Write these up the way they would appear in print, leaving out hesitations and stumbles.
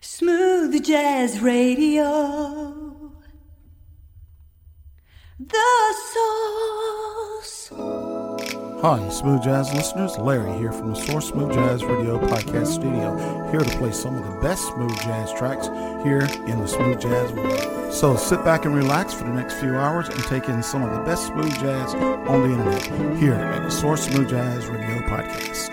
Smooth Jazz Radio, the source. Hi, Smooth Jazz listeners. Larry here from the Source Smooth Jazz Radio Podcast Studio, here to play some of the best smooth jazz tracks here in the smooth jazz world. So sit back and relax for the next few hours and take in some of the best smooth jazz on the internet here at the Source Smooth Jazz Radio Podcast.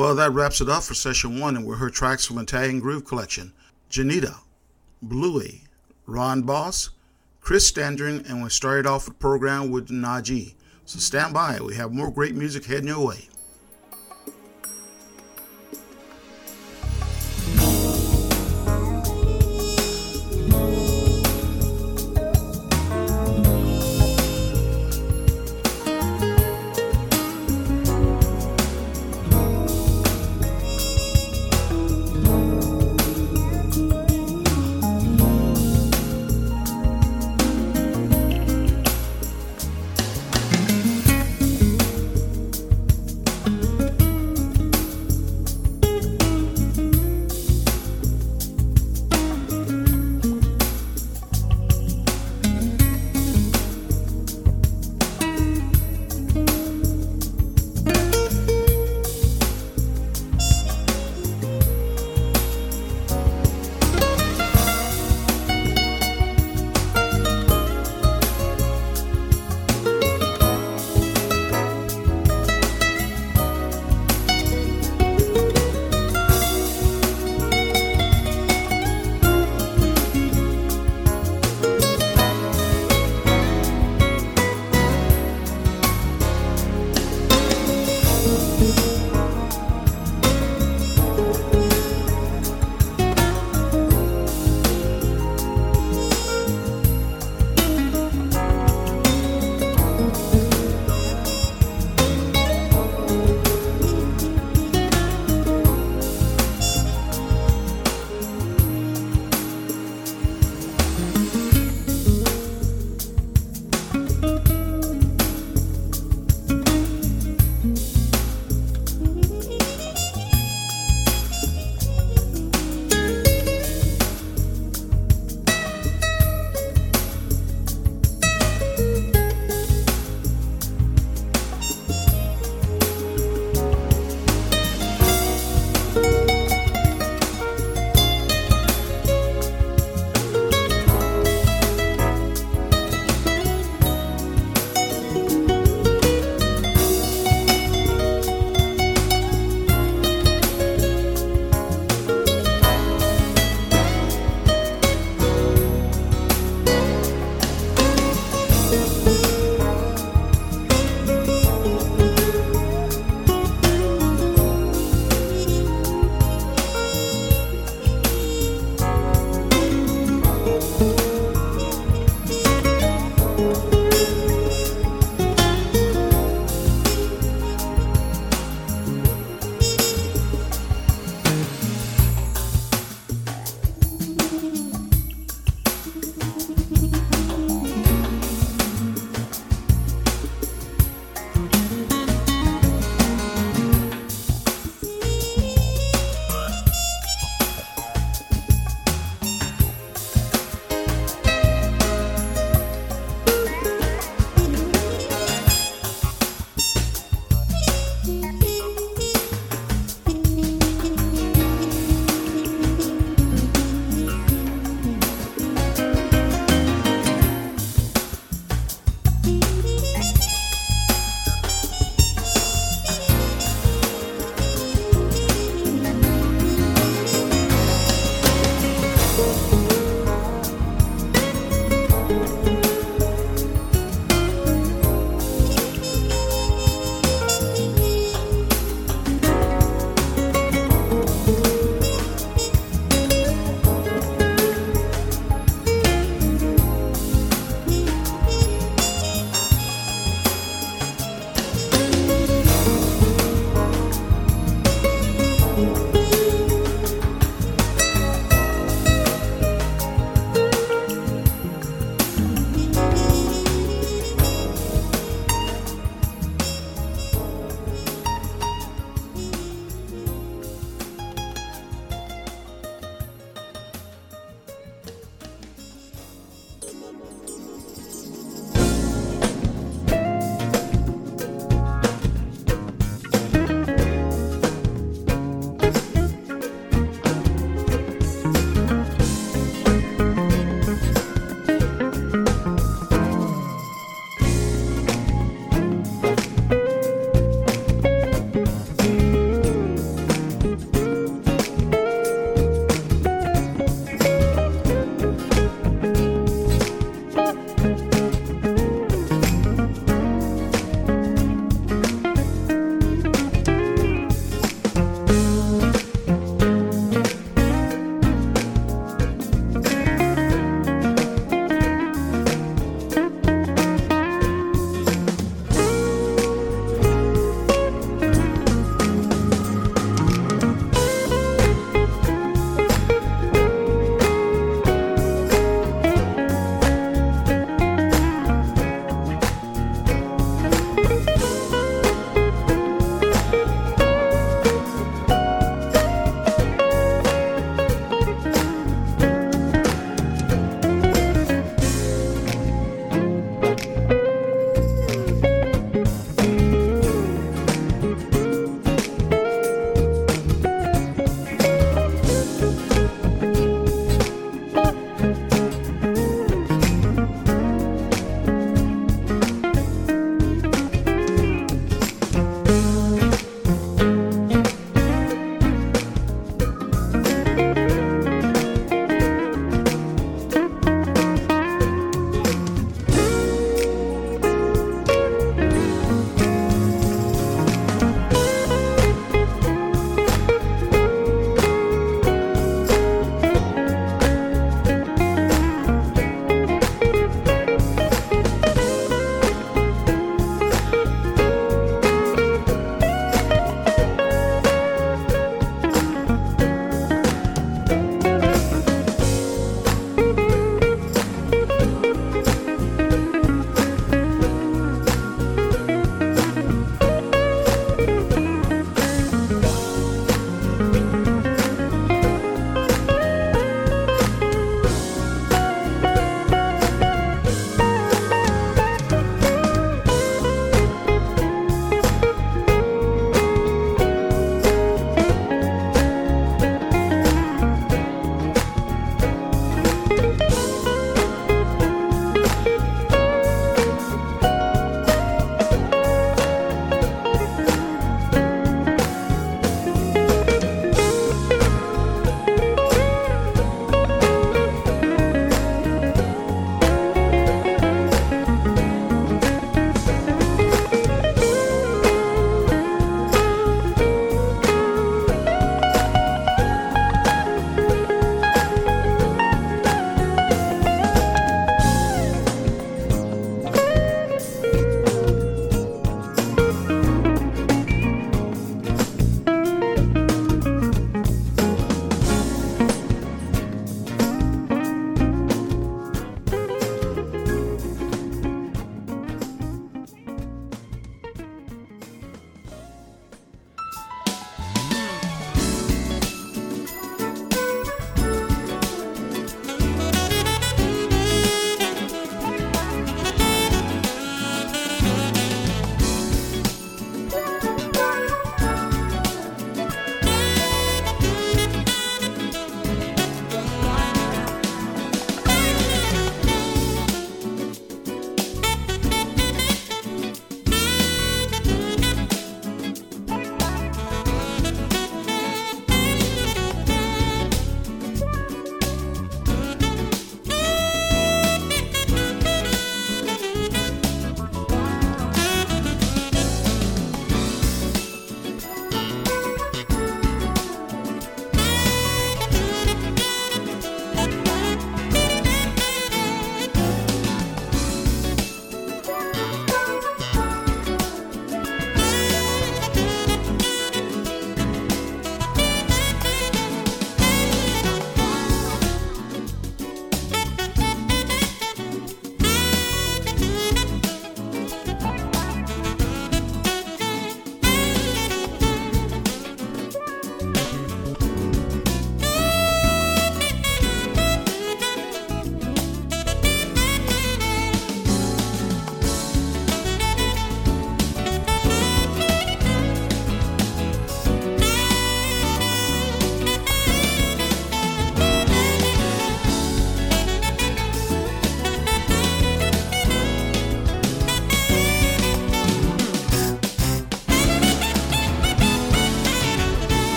Well, that wraps it up for Session 1, and we heard tracks from Italian Groove Collection: Janita, Bluey, Ron Bosse, Chris Standring, and we started off the program with Najee. So stand by, we have more great music heading your way.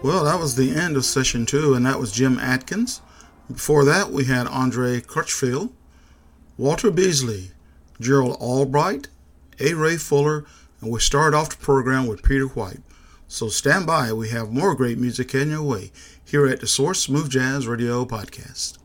Well, that was the end of session two, and that was Jim Adkins. Before that, we had Andre Crutchfield, Walter Beasley, Gerald Albright, A. Ray Fuller, and we started off the program with Peter White. So stand by, we have more great music in your way here at the Source Smooth Jazz Radio Podcast.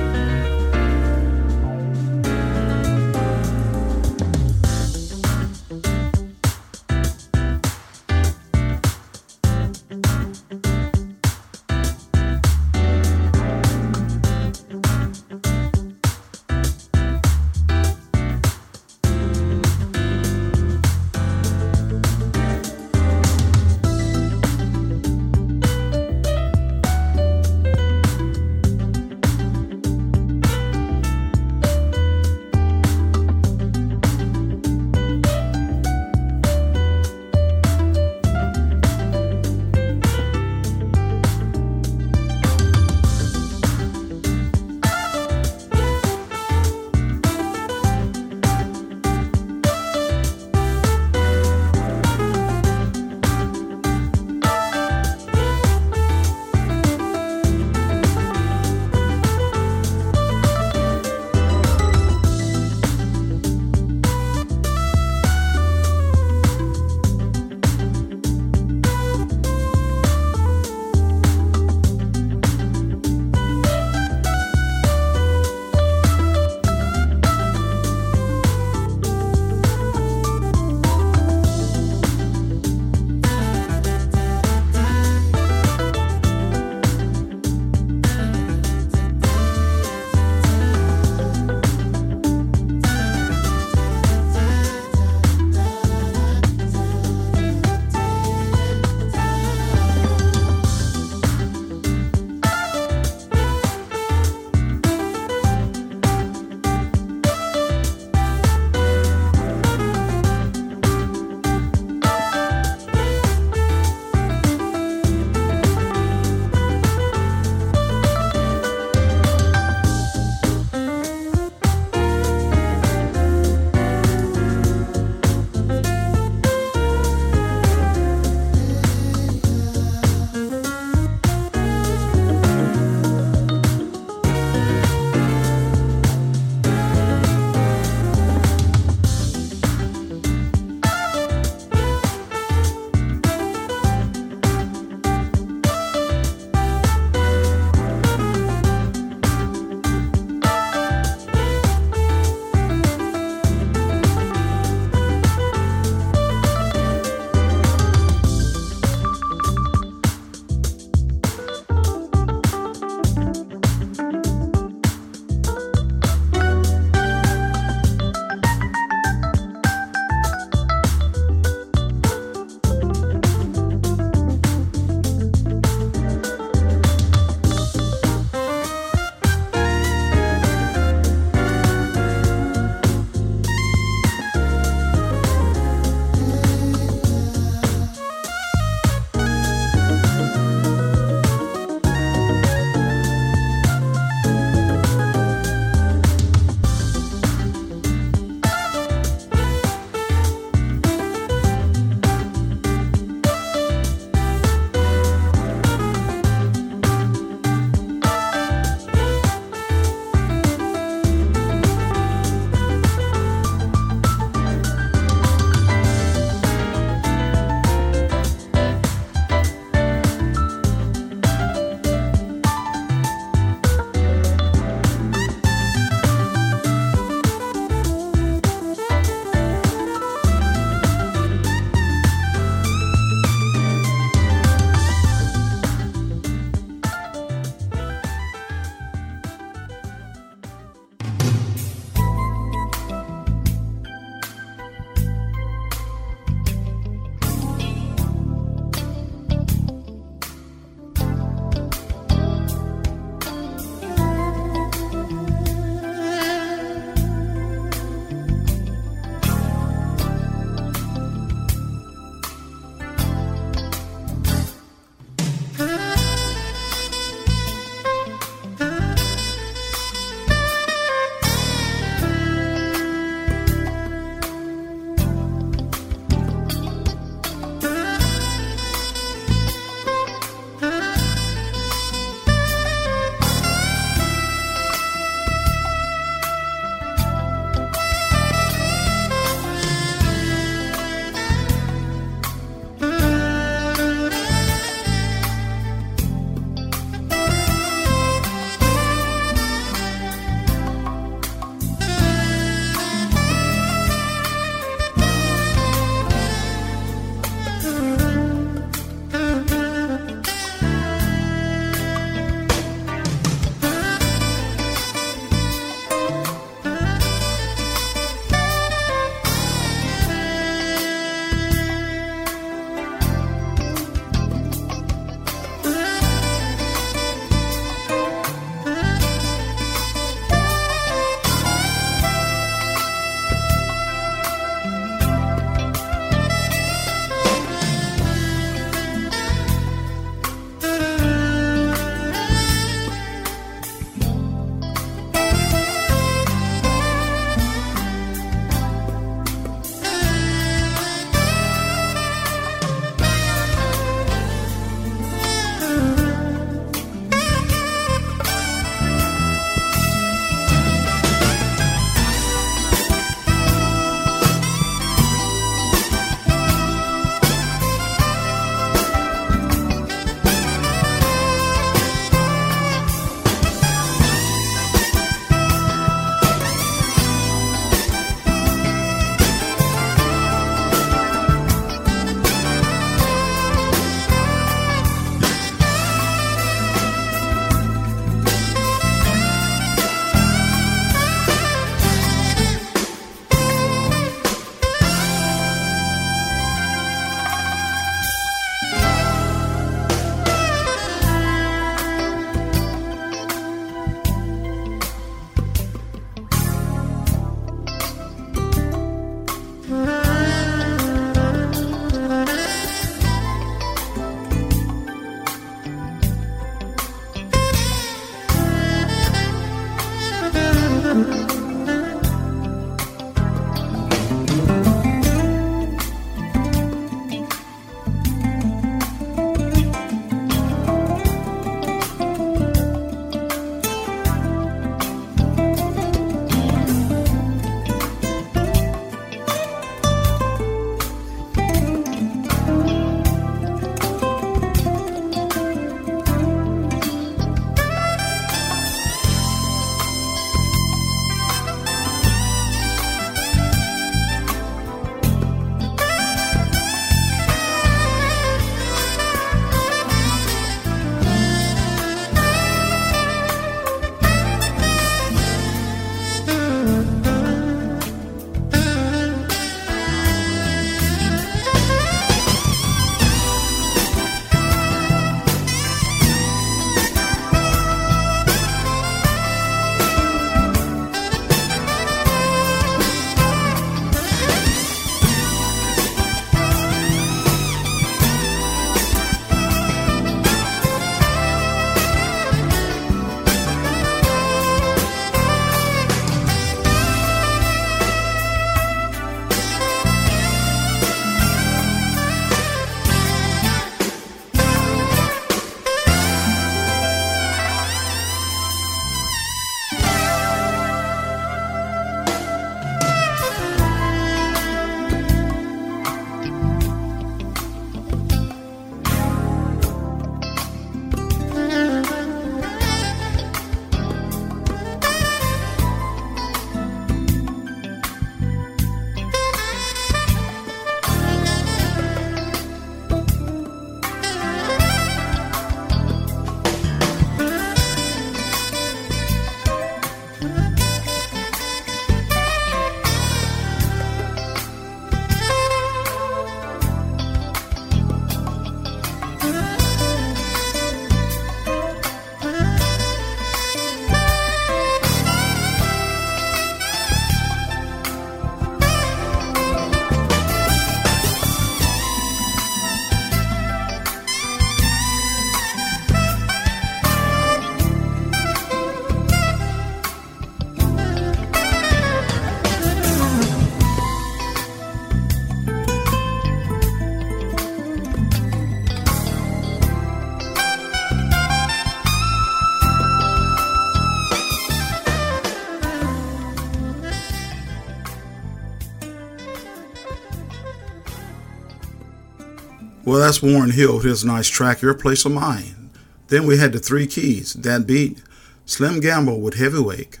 Well, that's Warren Hill with his nice track, Your Place or Mine. Then we had the Three Keys, That Beat, Slim Gambill with Heavyweight,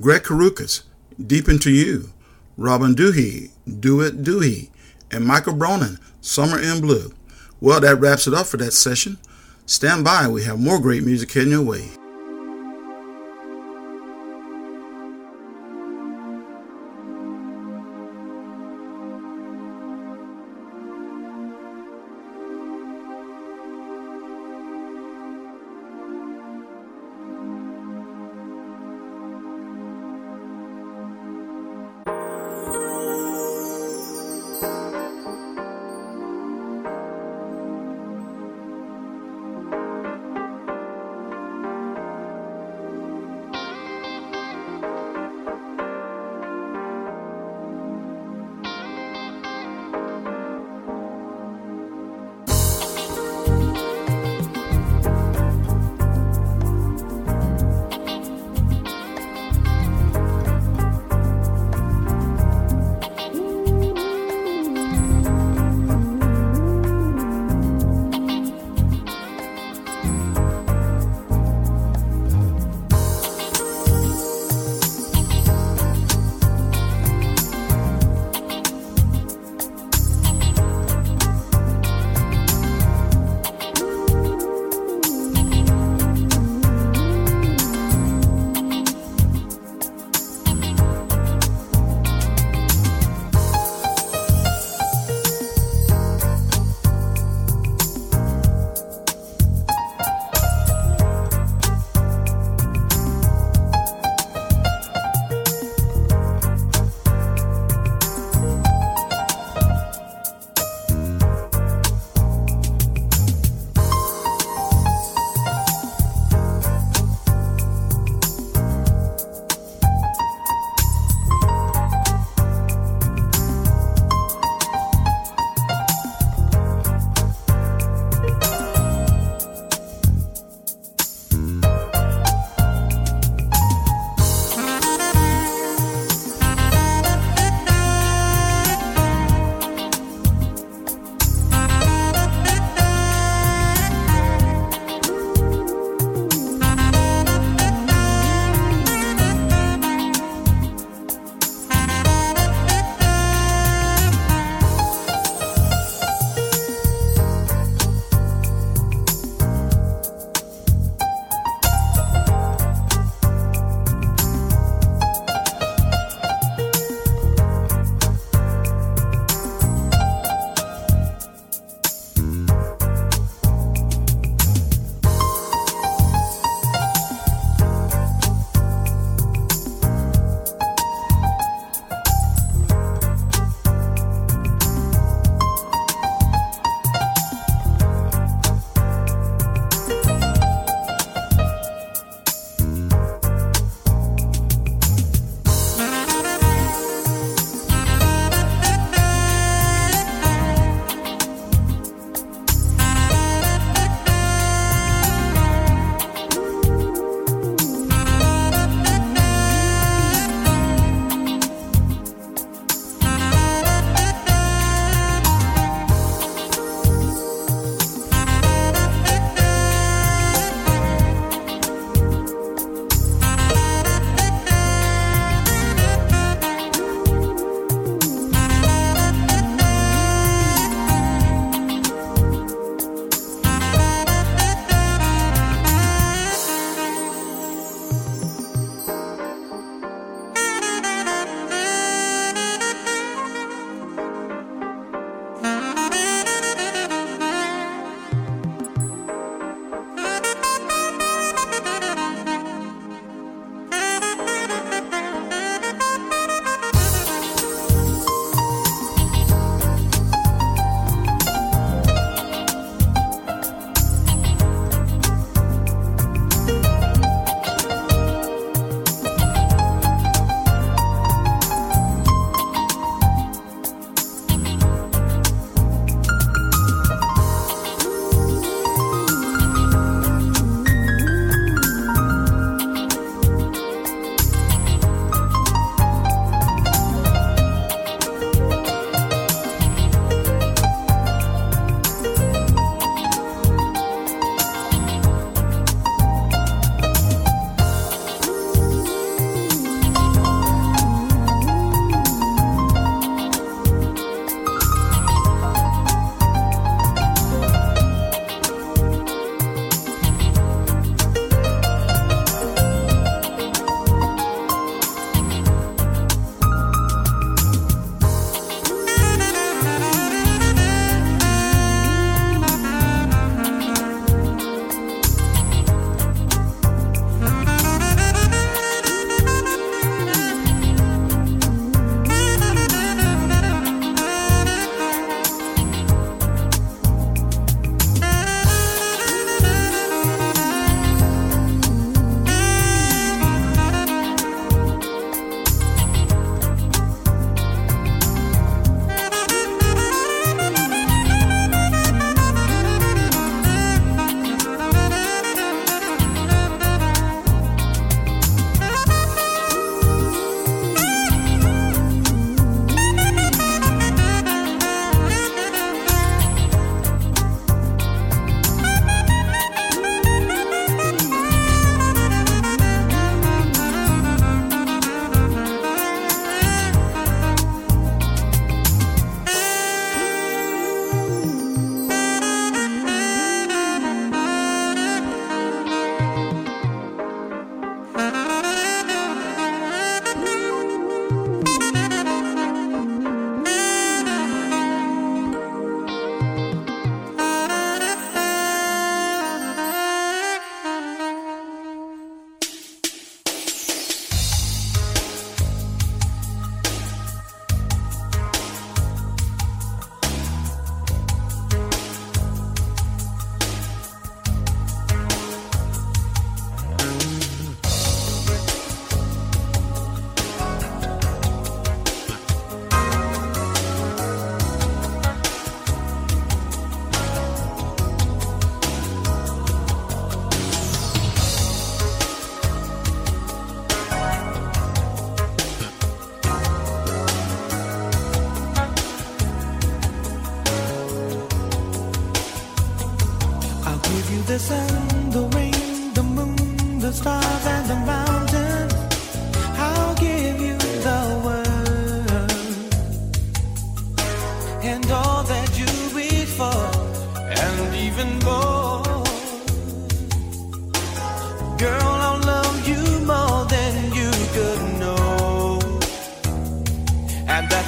Gregg Karukas, Deep Into You, Robin Duhe, Do It Duhe, and Michael Broening, Summer in Blue. Well, that wraps it up for that session. Stand by, we have more great music heading your way.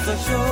If you're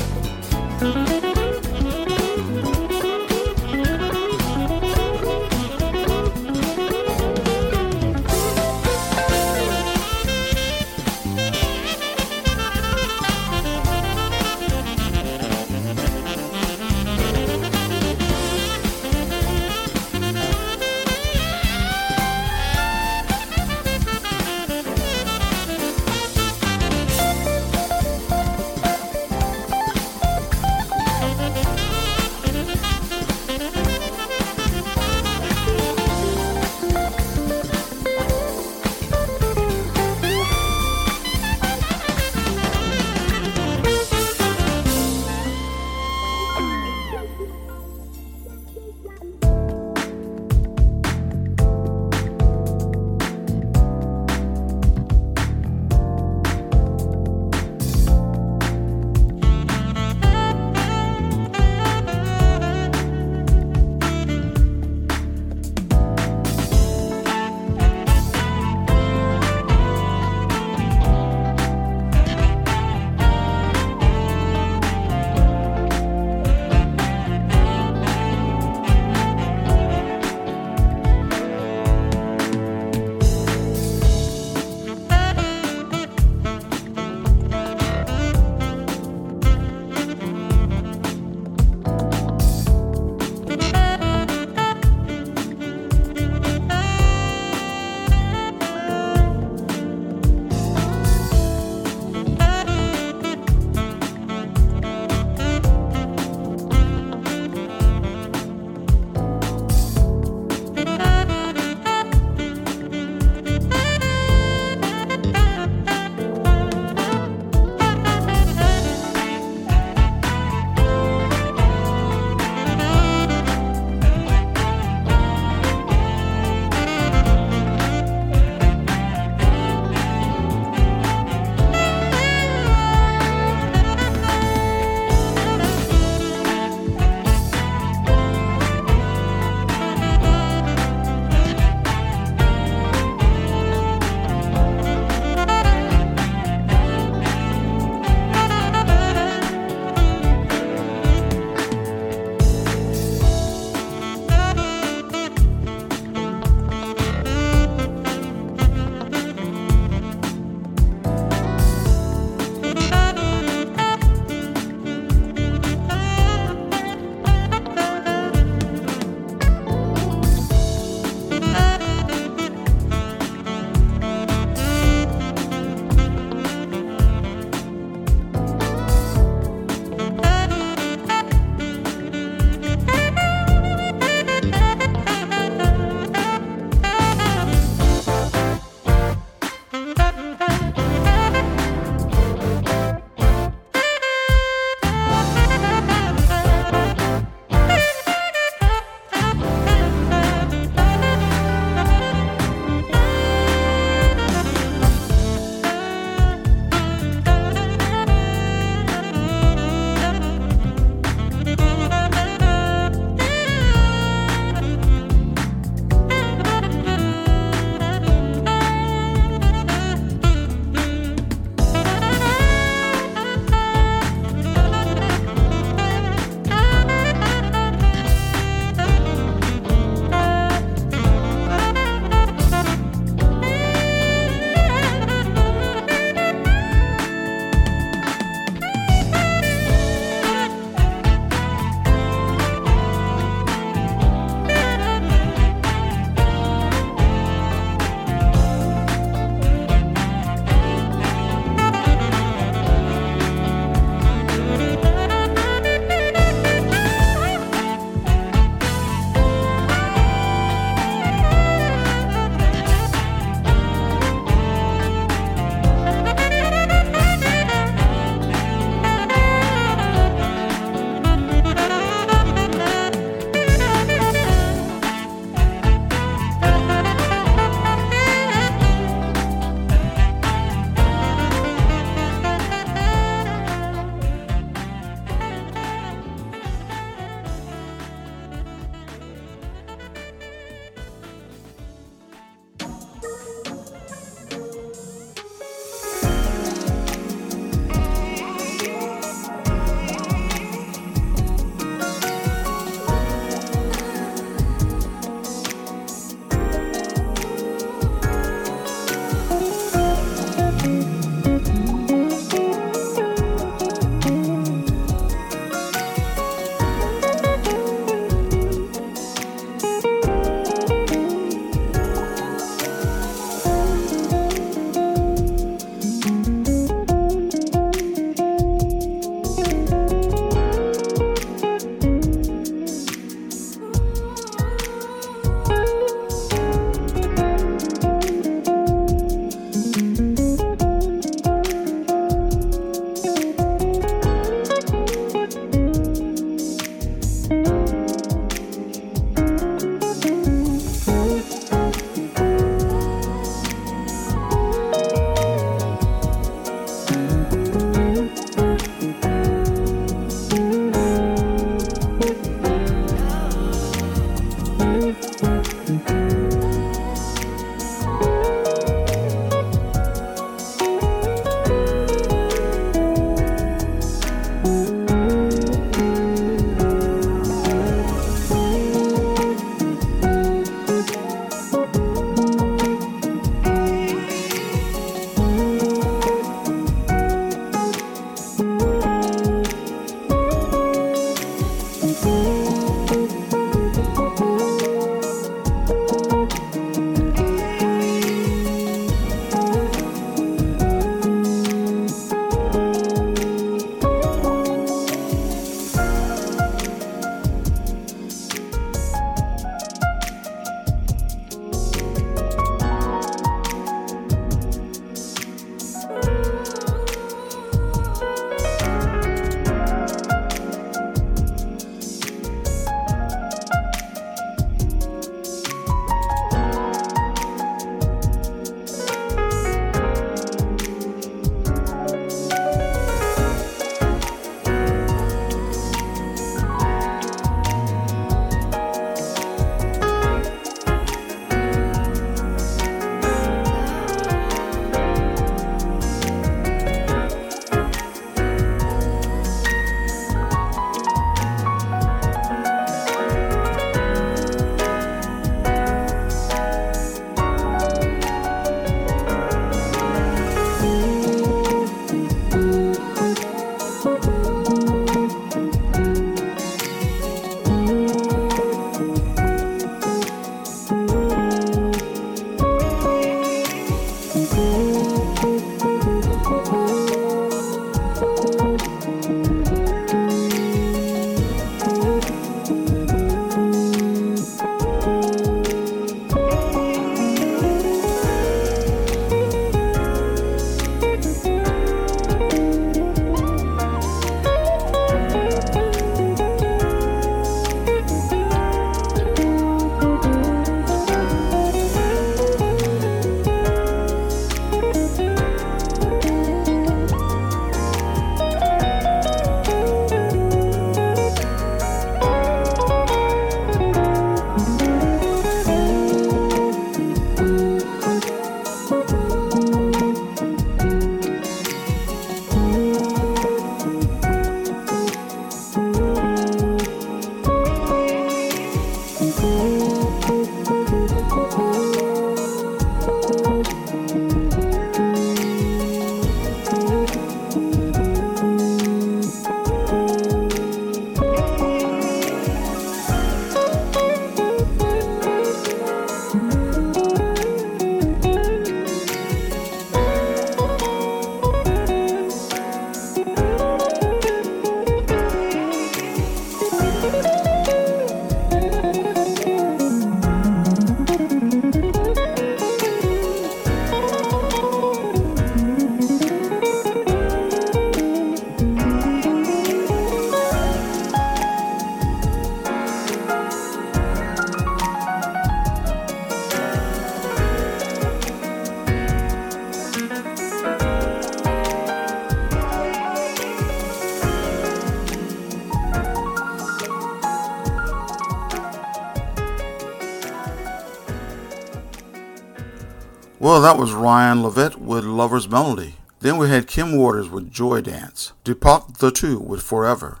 Well, that was Ryan La Valette with Lover's Melody. Then we had Kim Waters with Joy Dance, Deepak Thettu with Forever,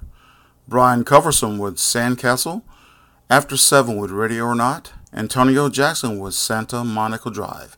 Brian Culbertson with Sandcastle, After 7 with Ready or Not, Antonio Jackson with Santa Monica Drive.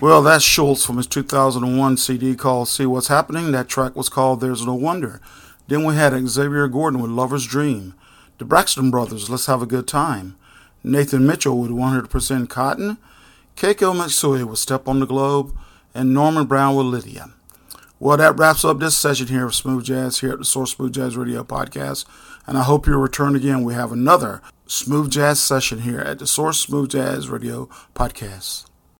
Well, that's Schultz from his 2001 CD called See What's Happening. That track was called There's No Wonder. Then we had Xavier Gordon with Lover's Dream. The Braxton Brothers, Let's Have a Good Time. Nathan Mitchell with 100% Cotton. Keiko Matsui with Step on the Globe. And Norman Brown with Lydia. Well, that wraps up this session here of Smooth Jazz here at the Source Smooth Jazz Radio Podcast. And I hope you'll return again. We have another Smooth Jazz session here at the Source Smooth Jazz Radio Podcast.